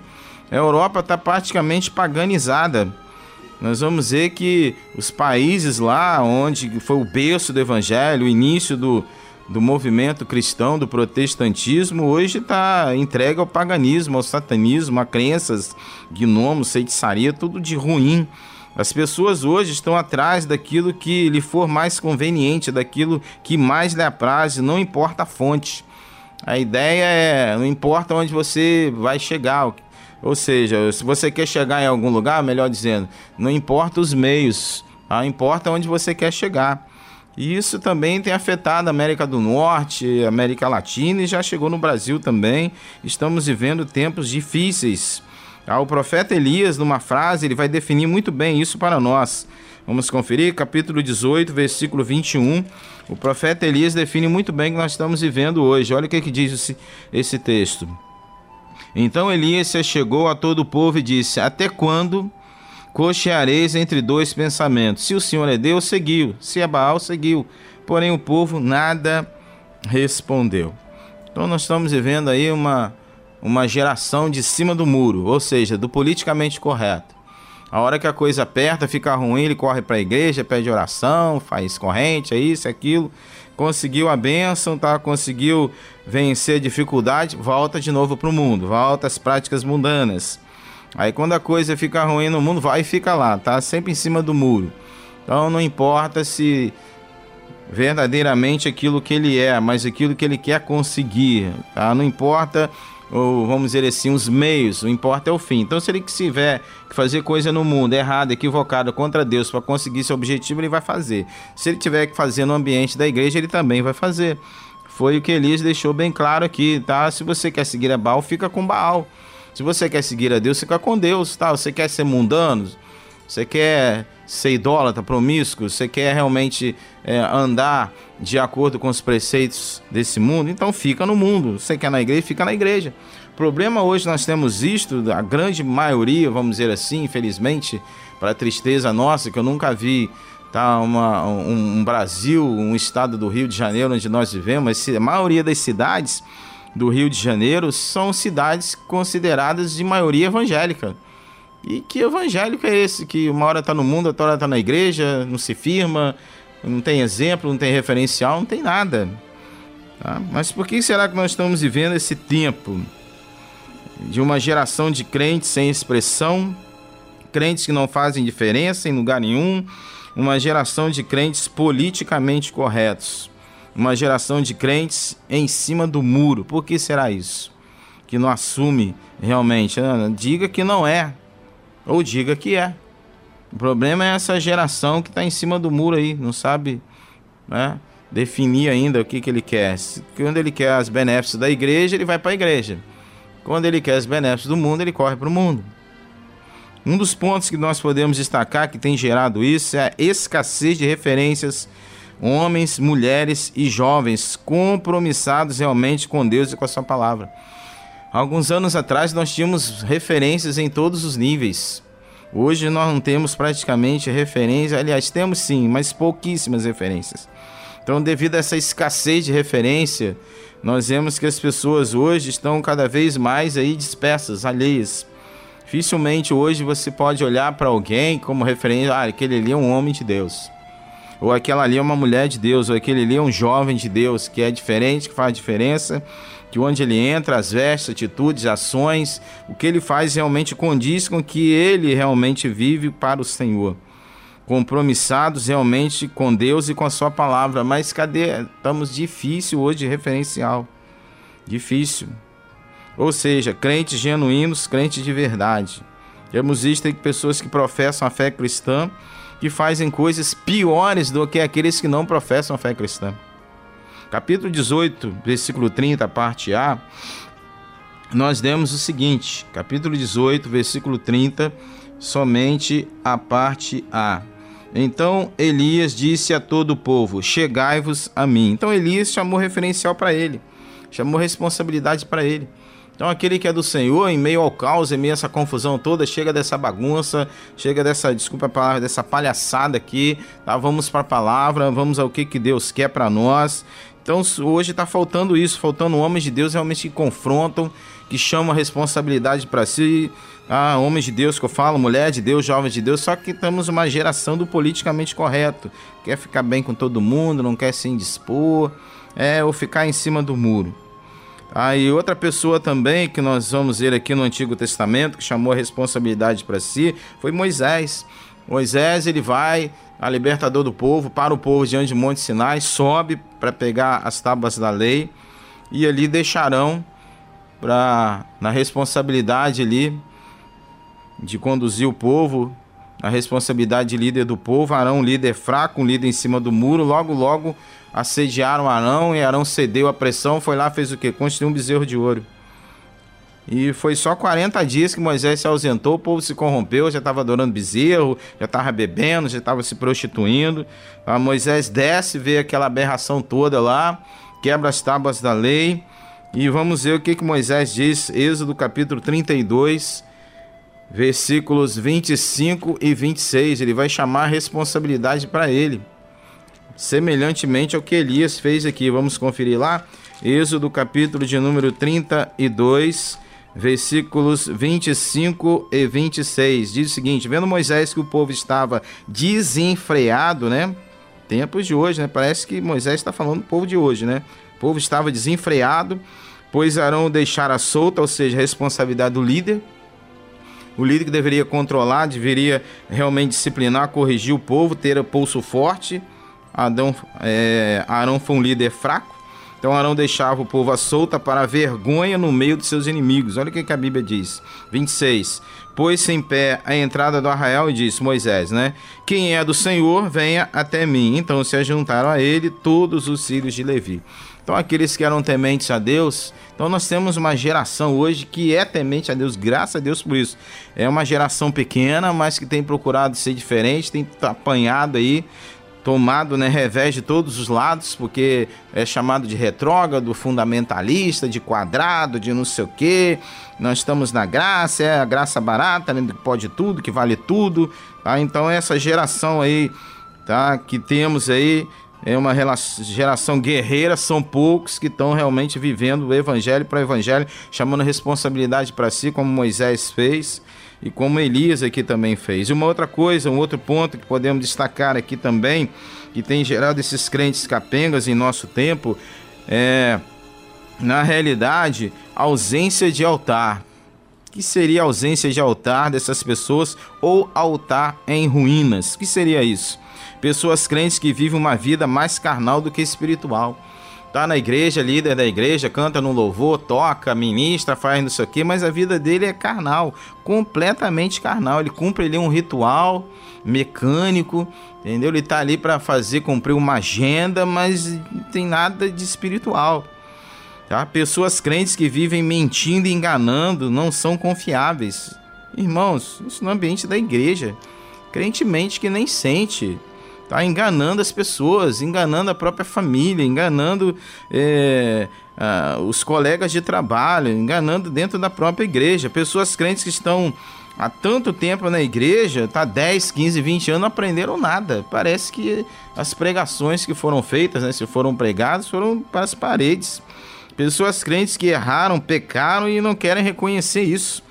a Europa está praticamente paganizada. Nós vamos ver que os países lá onde foi o berço do evangelho, o início do do movimento cristão, do protestantismo, hoje está entregue ao paganismo, ao satanismo, a crenças, gnomos, feitiçaria, tudo de ruim. As pessoas hoje estão atrás daquilo que lhe for mais conveniente, daquilo que mais lhe apraz, não importa a fonte. A ideia é, não importa onde você vai chegar, ou seja, se você quer chegar em algum lugar, melhor dizendo, não importa os meios, tá? Importa onde você quer chegar. E isso também tem afetado a América do Norte, América Latina, e já chegou no Brasil também. Estamos vivendo tempos difíceis. O profeta Elias, numa frase, ele vai definir muito bem isso para nós. Vamos conferir, capítulo dezoito, versículo vinte e um. O profeta Elias define muito bem o que nós estamos vivendo hoje. Olha o que, que diz esse, esse texto. Então Elias se chegou a todo o povo e disse: Até quando cocheareis entre dois pensamentos? Se o Senhor é Deus, seguiu. Se é Baal, seguiu. Porém, o povo nada respondeu. Então, nós estamos vivendo aí uma, uma geração de cima do muro, ou seja, do politicamente correto. A hora que a coisa aperta, fica ruim, ele corre para a igreja, pede oração, faz corrente, é isso, é aquilo. Conseguiu a bênção, tá? Conseguiu vencer a dificuldade, volta de novo para o mundo, volta às práticas mundanas. Aí quando a coisa fica ruim no mundo, vai e fica lá, tá? Sempre em cima do muro. Então não importa se verdadeiramente aquilo que ele é, mas aquilo que ele quer conseguir, tá? Não importa, ou vamos dizer assim, os meios, o importa é o fim. Então se ele tiver que fazer coisa no mundo errada, equivocada, contra Deus, para conseguir seu objetivo, ele vai fazer. Se ele tiver que fazer no ambiente da igreja, ele também vai fazer. Foi o que Elias deixou bem claro aqui, tá? Se você quer seguir a Baal, fica com Baal. Se você quer seguir a Deus, fica com Deus, tá? Você quer ser mundano, você quer ser idólatra, promíscuo, você quer realmente é, andar de acordo com os preceitos desse mundo, então fica no mundo. Você quer na igreja, fica na igreja. O problema hoje, nós temos isto, a grande maioria, vamos dizer assim, infelizmente, para tristeza nossa, que eu nunca vi, tá, uma, um, um Brasil, um estado do Rio de Janeiro, onde nós vivemos, a maioria das cidades do Rio de Janeiro são cidades consideradas de maioria evangélica. E que evangélico é esse que uma hora está no mundo, outra hora está na igreja, não se firma, não tem exemplo, não tem referencial, não tem nada, tá? Mas por que será que nós estamos vivendo esse tempo de uma geração de crentes sem expressão, crentes que não fazem diferença em lugar nenhum, uma geração de crentes politicamente corretos, uma geração de crentes em cima do muro? Por que será isso? Que não assume realmente. Diga que não é, ou diga que é. O problema é essa geração que está em cima do muro aí, não sabe, né, definir ainda o que, que ele quer. Quando ele quer as benéficas da igreja, ele vai para a igreja. Quando ele quer as benéficas do mundo, ele corre para o mundo. Um dos pontos que nós podemos destacar que tem gerado isso é a escassez de referências, homens, mulheres e jovens compromissados realmente com Deus e com a sua palavra. Alguns anos atrás nós tínhamos referências em todos os níveis. Hoje nós não temos praticamente referência, aliás, temos sim, mas pouquíssimas referências. Então, devido a essa escassez de referência, nós vemos que as pessoas hoje estão cada vez mais aí dispersas, alheias. Dificilmente hoje você pode olhar para alguém como referência, ah, aquele ali é um homem de Deus, ou aquela ali é uma mulher de Deus, ou aquele ali é um jovem de Deus, que é diferente, que faz diferença, que onde ele entra, as vestes, atitudes, ações, o que ele faz realmente condiz com o que ele realmente vive para o Senhor. Compromissados realmente com Deus e com a sua palavra, mas cadê? Estamos difícil hoje de referencial, difícil. Ou seja, crentes genuínos, crentes de verdade. Temos visto que pessoas que professam a fé cristã, que fazem coisas piores do que aqueles que não professam a fé cristã. Capítulo dezoito, versículo trinta, parte A, nós demos o seguinte, capítulo dezoito, versículo trinta, somente a parte A. Então Elias disse a todo o povo, chegai-vos a mim. Então Elias chamou referencial para ele, chamou responsabilidade para ele. Então aquele que é do Senhor, em meio ao caos, em meio a essa confusão toda, chega dessa bagunça, chega dessa, desculpa a palavra, dessa palhaçada aqui, tá? Vamos para a palavra, vamos ao que, que Deus quer para nós. Então hoje está faltando isso, faltando homens de Deus realmente que confrontam, que chamam a responsabilidade para si, ah, homens de Deus que eu falo, mulher de Deus, jovens de Deus, só que estamos uma geração do politicamente correto, quer ficar bem com todo mundo, não quer se indispor, é, ou ficar em cima do muro. Aí ah, outra pessoa também que nós vamos ver aqui no Antigo Testamento, que chamou a responsabilidade para si, foi Moisés. Moisés, ele vai, a libertador do povo, para o povo diante de Monte Sinai, sobe para pegar as tábuas da lei e ali deixarão pra, na responsabilidade ali de conduzir o povo, a responsabilidade de líder do povo. Arão, líder fraco, um líder em cima do muro, logo, logo assediaram Arão, e Arão cedeu à pressão, foi lá, fez o quê? Construiu um bezerro de ouro. E foi só quarenta dias que Moisés se ausentou, o povo se corrompeu, já estava adorando bezerro, já estava bebendo, já estava se prostituindo. A Moisés desce, vê aquela aberração toda lá, quebra as tábuas da lei, e vamos ver o que, que Moisés diz, Êxodo capítulo trinta e dois, versículos vinte e cinco e vinte e seis, ele vai chamar a responsabilidade para ele. Semelhantemente ao que Elias fez aqui, vamos conferir lá, Êxodo capítulo de número trinta e dois, versículos vinte e cinco e vinte e seis, diz o seguinte, vendo Moisés que o povo estava desenfreado, né, tempos de hoje, né, parece que Moisés está falando do povo de hoje, né, o povo estava desenfreado, pois Arão o deixara solta, ou seja, a responsabilidade do líder, o líder que deveria controlar, deveria realmente disciplinar, corrigir o povo, ter o pulso forte. Adão, é, Arão foi um líder fraco, então Arão deixava o povo à solta para a vergonha no meio de seus inimigos. Olha o que a Bíblia diz, vinte e seis, pôs-se em pé a entrada do arraial e disse, Moisés, né? Quem é do Senhor, venha até mim. Então se ajuntaram a ele todos os filhos de Levi. Então aqueles que eram tementes a Deus, então nós temos uma geração hoje que é temente a Deus, graças a Deus por isso. É uma geração pequena, mas que tem procurado ser diferente, tem apanhado aí, tomado, né, revés de todos os lados, porque é chamado de retrógrado, fundamentalista, de quadrado, de não sei o quê. Nós estamos na graça, é a graça barata, né, que pode tudo, que vale tudo. Tá? Então essa geração aí, tá, que temos aí, é uma geração guerreira, são poucos que estão realmente vivendo o evangelho para o evangelho, chamando a responsabilidade para si, como Moisés fez. E como Elias aqui também fez. E uma outra coisa, um outro ponto que podemos destacar aqui também, que tem gerado esses crentes capengas em nosso tempo, é, na realidade, ausência de altar. O que seria a ausência de altar dessas pessoas? Ou altar em ruínas? O que seria isso? Pessoas crentes que vivem uma vida mais carnal do que espiritual. Tá na igreja, líder da igreja, canta no louvor, toca, ministra, faz não sei o quê, mas a vida dele é carnal, completamente carnal. Ele cumpre ali um ritual mecânico, entendeu? Ele tá ali para fazer, cumprir uma agenda, mas não tem nada de espiritual. Tá? Pessoas crentes que vivem mentindo e enganando, não são confiáveis. Irmãos, isso no ambiente da igreja. Crente mente que nem sente, tá enganando as pessoas, enganando a própria família, enganando é, a, os colegas de trabalho, enganando dentro da própria igreja. Pessoas crentes que estão há tanto tempo na igreja, tá dez, quinze, vinte anos, não aprenderam nada. Parece que as pregações que foram feitas, né, se foram pregadas, foram para as paredes. Pessoas crentes que erraram, pecaram e não querem reconhecer isso.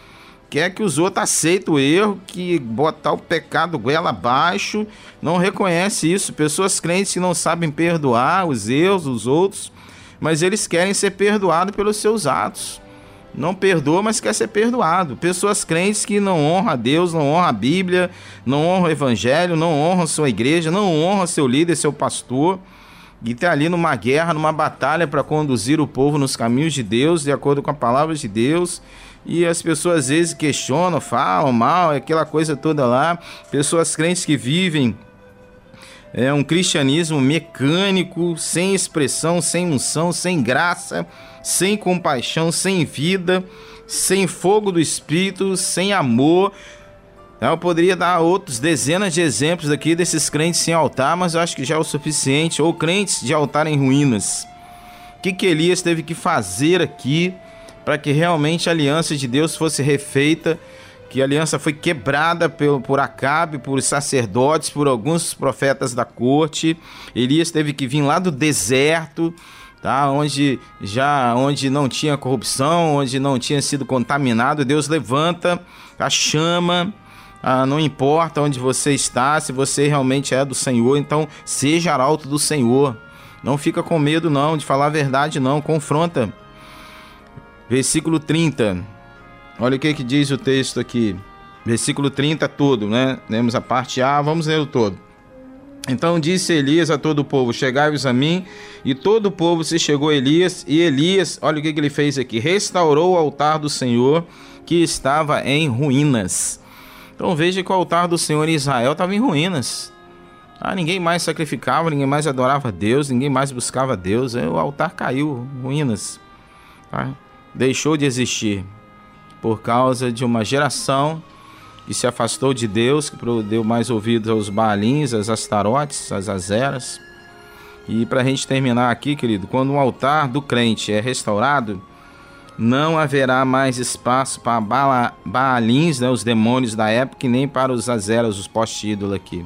Quer que os outros aceitem o erro, que botar o pecado goela abaixo, não reconhece isso. Pessoas crentes que não sabem perdoar os erros dos outros, mas eles querem ser perdoados pelos seus atos. Não perdoa, mas quer ser perdoado. Pessoas crentes que não honram a Deus, não honram a Bíblia, não honram o Evangelho, não honram sua igreja, não honram seu líder, seu pastor. E tá ali numa guerra, numa batalha para conduzir o povo nos caminhos de Deus, de acordo com a palavra de Deus. E as pessoas às vezes questionam, falam mal, aquela coisa toda lá. Pessoas crentes que vivem é, um cristianismo mecânico, sem expressão, sem unção, sem graça, sem compaixão, sem vida, sem fogo do Espírito, sem amor. Eu poderia dar outros dezenas de exemplos aqui desses crentes sem altar, mas eu acho que já é o suficiente. Ou crentes de altar em ruínas. O que, que Elias teve que fazer aqui para que realmente a aliança de Deus fosse refeita, que a aliança foi quebrada por, por Acabe, por sacerdotes, por alguns profetas da corte. Elias teve que vir lá do deserto, tá? onde, já, onde não tinha corrupção, onde não tinha sido contaminado. Deus levanta a chama, ah, não importa onde você está, se você realmente é do Senhor, então seja arauto do Senhor. Não fica com medo não, de falar a verdade não, confronta. Versículo trinta, olha o que, que diz o texto aqui, versículo trinta todo, né? Lemos a parte A, vamos ler o todo. Então disse Elias a todo o povo, chegai-vos a mim, e todo o povo se chegou a Elias, e Elias, olha o que, que ele fez aqui, restaurou o altar do Senhor, que estava em ruínas. Então veja que o altar do Senhor em Israel estava em ruínas. Ah, ninguém mais sacrificava, ninguém mais adorava Deus, ninguém mais buscava Deus, o altar caiu, ruínas, tá? Deixou de existir por causa de uma geração que se afastou de Deus, que deu mais ouvidos aos baalins, às astarotes, às azeras. E para a gente terminar aqui, querido, quando o altar do crente é restaurado, não haverá mais espaço para baala, baalins, né, os demônios da época, e nem para os azeras, os postídolos aqui,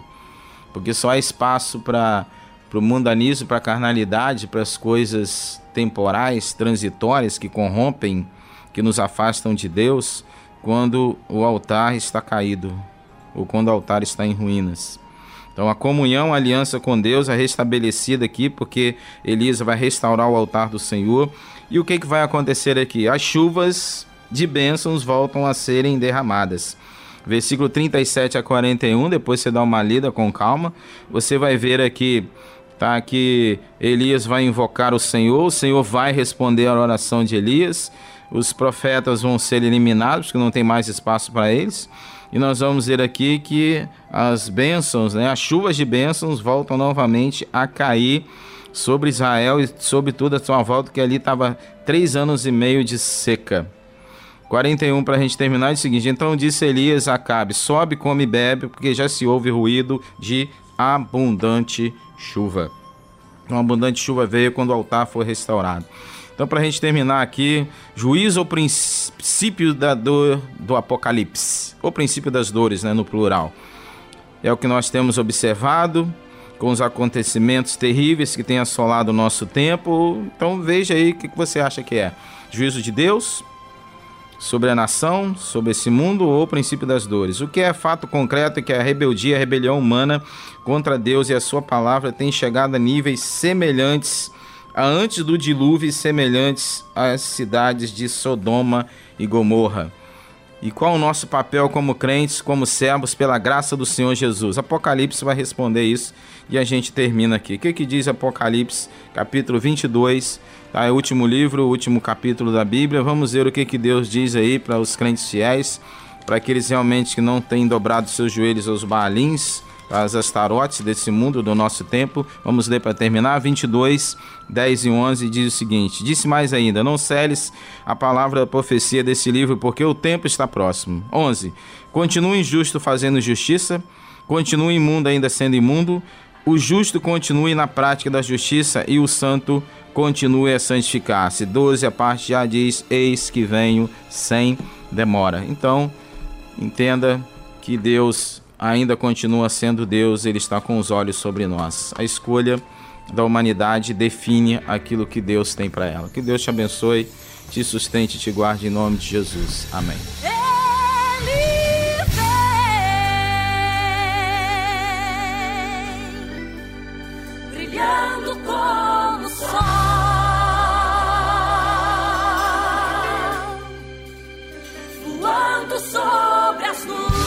porque só há espaço para o mundanismo, para a carnalidade, para as coisas temporais, transitórias, que corrompem, que nos afastam de Deus, quando o altar está caído, ou quando o altar está em ruínas. Então a comunhão, a aliança com Deus é restabelecida aqui, porque Elias vai restaurar o altar do Senhor. E o que, que vai acontecer aqui? As chuvas de bênçãos voltam a serem derramadas. Versículo trinta e sete a quarenta e um, depois você dá uma lida com calma, você vai ver aqui, tá, que Elias vai invocar o Senhor, o Senhor vai responder à oração de Elias, os profetas vão ser eliminados, porque não tem mais espaço para eles, e nós vamos ver aqui que as bênçãos, né, as chuvas de bênçãos voltam novamente a cair sobre Israel e sobre toda a sua volta, que ali estava três anos e meio de seca. quarenta e um, para a gente terminar, é o seguinte, então disse Elias a Acabe, sobe, come e bebe, porque já se ouve ruído de abundante chuva. Uma abundante chuva veio quando o altar foi restaurado. Então, para a gente terminar aqui, juízo, o princípio da dor do Apocalipse, o princípio das dores, né, no plural, é o que nós temos observado com os acontecimentos terríveis que têm assolado o nosso tempo. Então veja aí o que você acha que é, juízo de Deus sobre a nação, sobre esse mundo, ou o princípio das dores. O que é fato concreto é que a rebeldia, a rebelião humana contra Deus e a sua palavra tem chegado a níveis semelhantes a antes do dilúvio, semelhantes às cidades de Sodoma e Gomorra. E qual o nosso papel como crentes, como servos, pela graça do Senhor Jesus? Apocalipse vai responder isso e a gente termina aqui. O que, que diz Apocalipse, capítulo vinte e dois, tá? É o último livro, o último capítulo da Bíblia. Vamos ver o que, que Deus diz aí para os crentes fiéis, para aqueles realmente que não têm dobrado seus joelhos aos baalins, as astarotes desse mundo, do nosso tempo. Vamos ler para terminar, vinte e dois, dez e onze, diz o seguinte: disse mais ainda, não celes a palavra da profecia desse livro, porque o tempo está próximo. onze. Continue injusto fazendo justiça, continue imundo ainda sendo imundo, o justo continue na prática da justiça e o santo continue a santificar-se. doze. A parte já diz, eis que venho sem demora. Então, entenda que Deus ainda continua sendo Deus, Ele está com os olhos sobre nós. A escolha da humanidade define aquilo que Deus tem para ela. Que Deus te abençoe, te sustente e te guarde em nome de Jesus. Amém. Ele vem, brilhando como o sol, voando sobre as nuvens.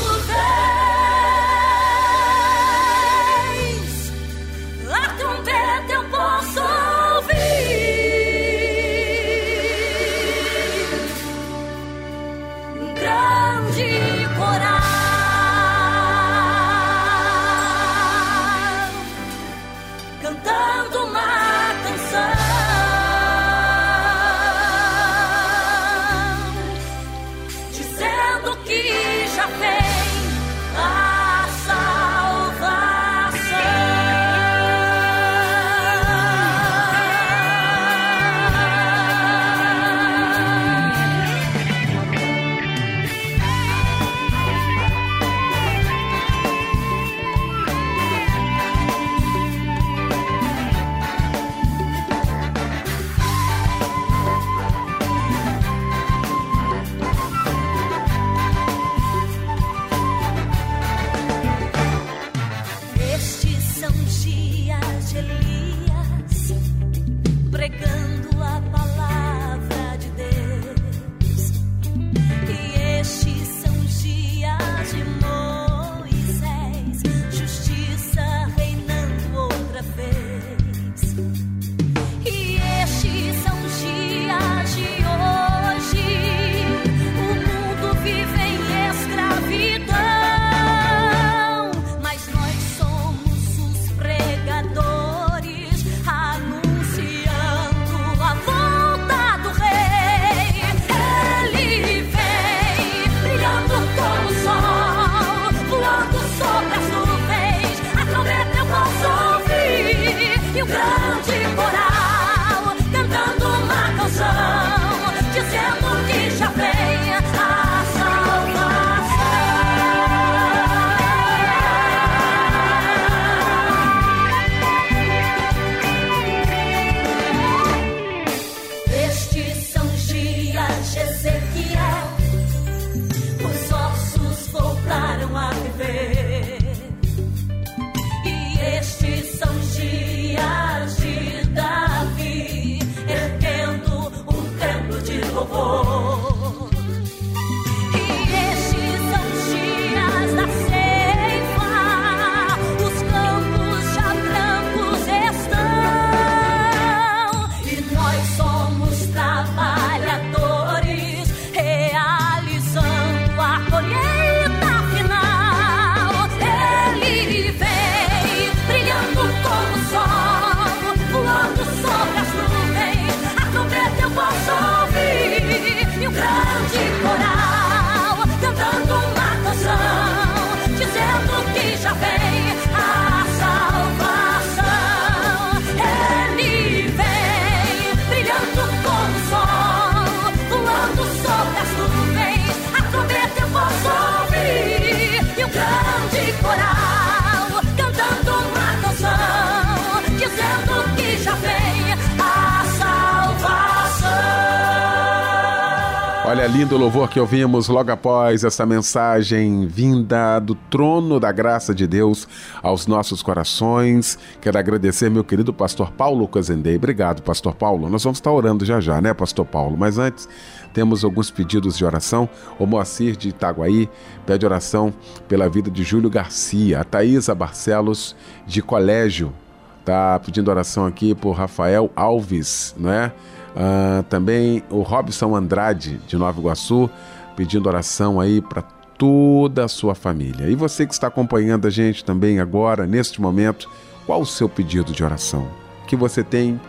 Olha, lindo louvor que ouvimos logo após essa mensagem vinda do trono da graça de Deus aos nossos corações. Quero agradecer meu querido pastor Paulo Cozendey. Obrigado, pastor Paulo. Nós vamos estar orando já já, né, pastor Paulo? Mas antes, temos alguns pedidos de oração. O Moacir de Itaguaí pede oração pela vida de Júlio Garcia. A Thaisa Barcelos de Colégio está pedindo oração aqui por Rafael Alves, não é? Uh, também o Robson Andrade de Nova Iguaçu pedindo oração aí para toda a sua família. E você que está acompanhando a gente também agora, neste momento, qual o seu pedido de oração? O que você tem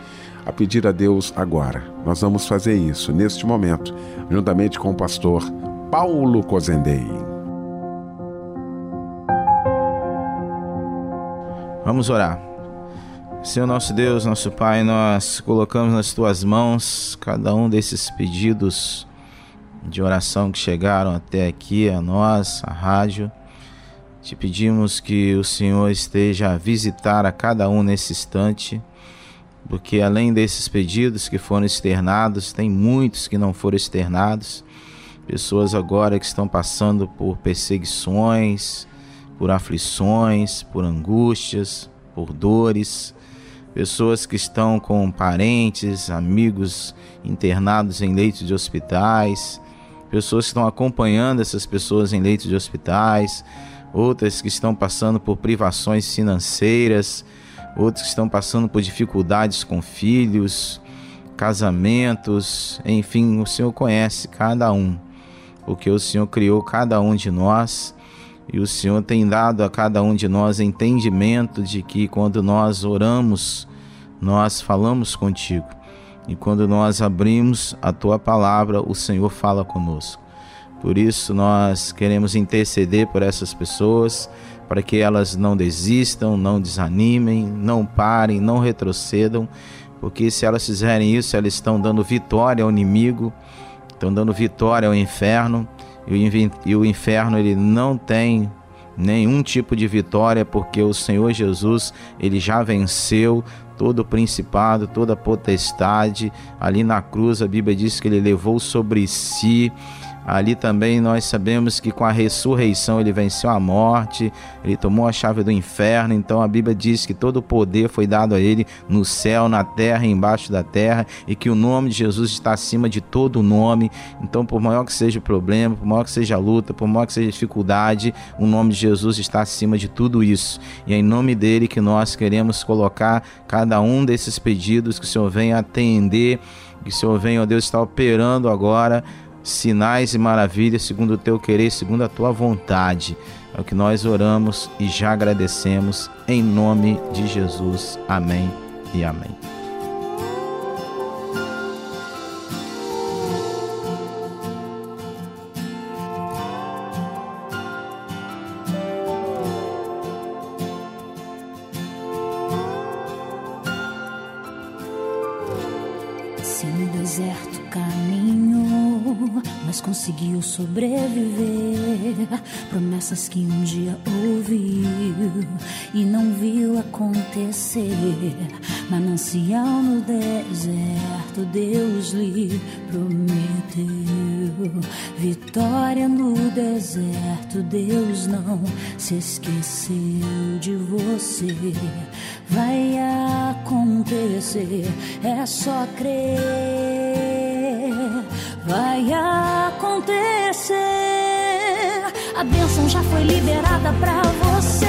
a pedir a Deus agora? Nós vamos fazer isso neste momento, juntamente com o pastor Paulo Cozendey. Vamos orar. Senhor nosso Deus, nosso Pai, nós colocamos nas Tuas mãos cada um desses pedidos de oração que chegaram até aqui, a nós, a rádio. Te pedimos que o Senhor esteja a visitar a cada um nesse instante, porque além desses pedidos que foram externados, tem muitos que não foram externados. Pessoas agora que estão passando por perseguições, por aflições, por angústias, por dores. Pessoas que estão com parentes, amigos internados em leitos de hospitais. Pessoas que estão acompanhando essas pessoas em leitos de hospitais. Outras que estão passando por privações financeiras. Outros que estão passando por dificuldades com filhos, casamentos. Enfim, o Senhor conhece cada um, porque o Senhor criou cada um de nós. E o Senhor tem dado a cada um de nós entendimento de que quando nós oramos, nós falamos contigo. E quando nós abrimos a Tua palavra, o Senhor fala conosco. Por isso nós queremos interceder por essas pessoas, para que elas não desistam, não desanimem, não parem, não retrocedam. Porque se elas fizerem isso, elas estão dando vitória ao inimigo, estão dando vitória ao inferno. E o inferno, ele não tem nenhum tipo de vitória, porque o Senhor Jesus, ele já venceu todo o principado, toda a potestade. Ali na cruz, a Bíblia diz que ele levou sobre si. Ali também nós sabemos que com a ressurreição ele venceu a morte, ele tomou a chave do inferno. Então a Bíblia diz que todo o poder foi dado a ele no céu, na terra, embaixo da terra, e que o nome de Jesus está acima de todo nome. Então, por maior que seja o problema, por maior que seja a luta, por maior que seja a dificuldade, o nome de Jesus está acima de tudo isso. E é em nome dele que nós queremos colocar cada um desses pedidos, que o Senhor venha atender, que o Senhor venha, ó Deus, está operando agora sinais e maravilhas, segundo o teu querer, segundo a tua vontade. É o que nós oramos e já agradecemos, em nome de Jesus. Amém e amém. Se no deserto caminhou, mas conseguiu sobreviver, promessas que um dia ouviu e não viu acontecer, manancial no deserto Deus lhe prometeu, vitória no deserto Deus não se esqueceu de você, vai acontecer, é só crer, vai acontecer. A bênção já foi liberada pra você.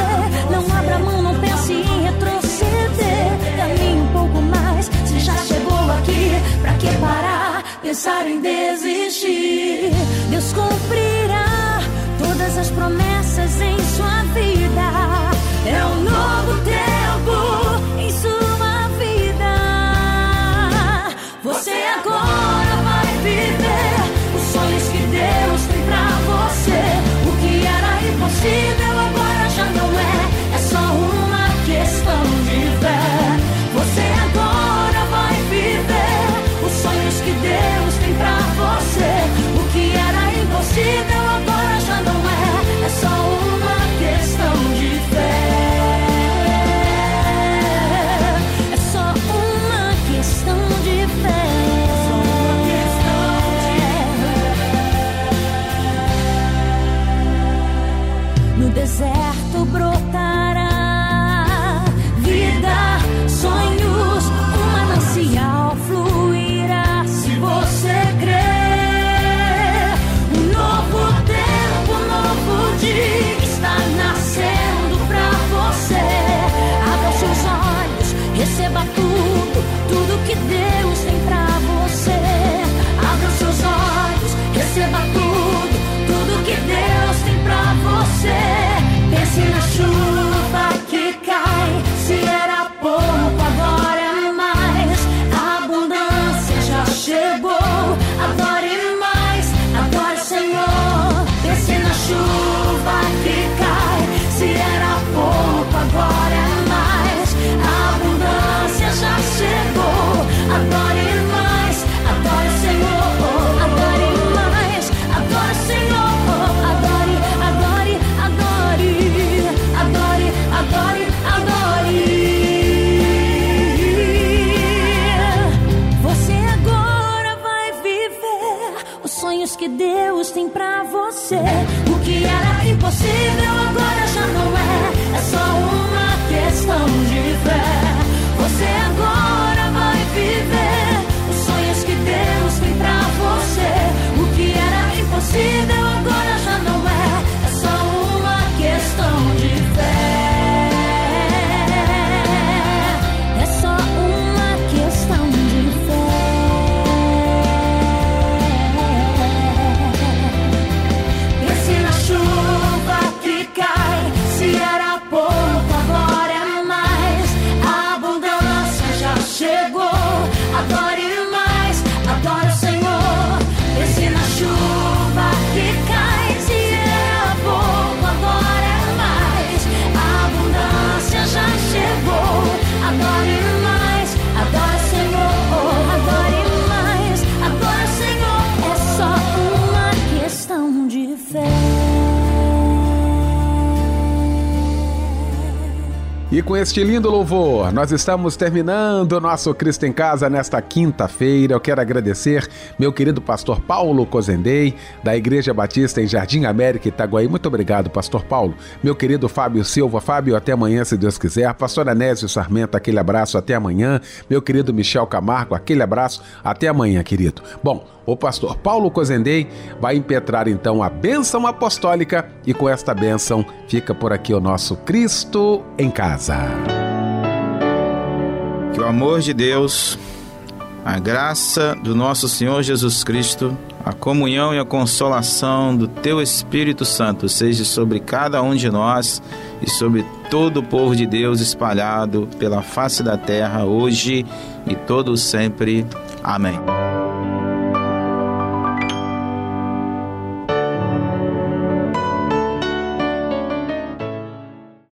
Não abra mão, não pense em retroceder. Caminhe um pouco mais, se já chegou aqui, pra que parar, pensar em desistir? Deus cumprirá todas as promessas em sua vida. É um novo tempo em sua vida. Você agora vai viver os sonhos que Deus tem pra você. O que era impossível agora já não é, é só uma questão de fé. Você agora vai viver os sonhos que Deus tem pra você. O que era impossível agora já não é, é só uma questão de fé. Deserto brotará vida, sonhos, um manancial fluirá. Se você crer, um novo tempo, um novo dia está nascendo pra você. Abra os seus olhos, receba tudo, tudo que Deus tem pra você. Abra os seus olhos, receba tudo, tudo que Deus tem pra você. você, pense na chuva que cai. Se era pouco, agora é mais. A abundância já chegou, agora é mais. Agora, Senhor, pense na chuva que cai. Se era pouco, agora é mais. A abundância já chegou, agora é mais. Agora, Senhor, agora é mais. Agora, Senhor. Adore, adore. Você agora vai viver os sonhos que Deus tem pra você. O que era impossível agora já não é, é só uma questão de fé. Você agora vai viver os sonhos que Deus tem pra você. O que era impossível agora já não é, é só uma questão de fé. E com este lindo louvor, nós estamos terminando o nosso Cristo em Casa nesta quinta-feira. Eu quero agradecer meu querido pastor Paulo Cozendey, da Igreja Batista em Jardim América, Itaguaí. Muito obrigado, pastor Paulo. Meu querido Fábio Silva. Fábio, até amanhã, se Deus quiser. Pastor Anésio Sarmento, aquele abraço, até amanhã. Meu querido Michel Camargo, aquele abraço, até amanhã, querido. Bom, o pastor Paulo Cozendey vai impetrar então a bênção apostólica e com esta bênção fica por aqui o nosso Cristo em Casa. Que o amor de Deus, a graça do nosso Senhor Jesus Cristo, a comunhão e a consolação do Teu Espírito Santo seja sobre cada um de nós e sobre todo o povo de Deus espalhado pela face da terra hoje e todo sempre. Amém.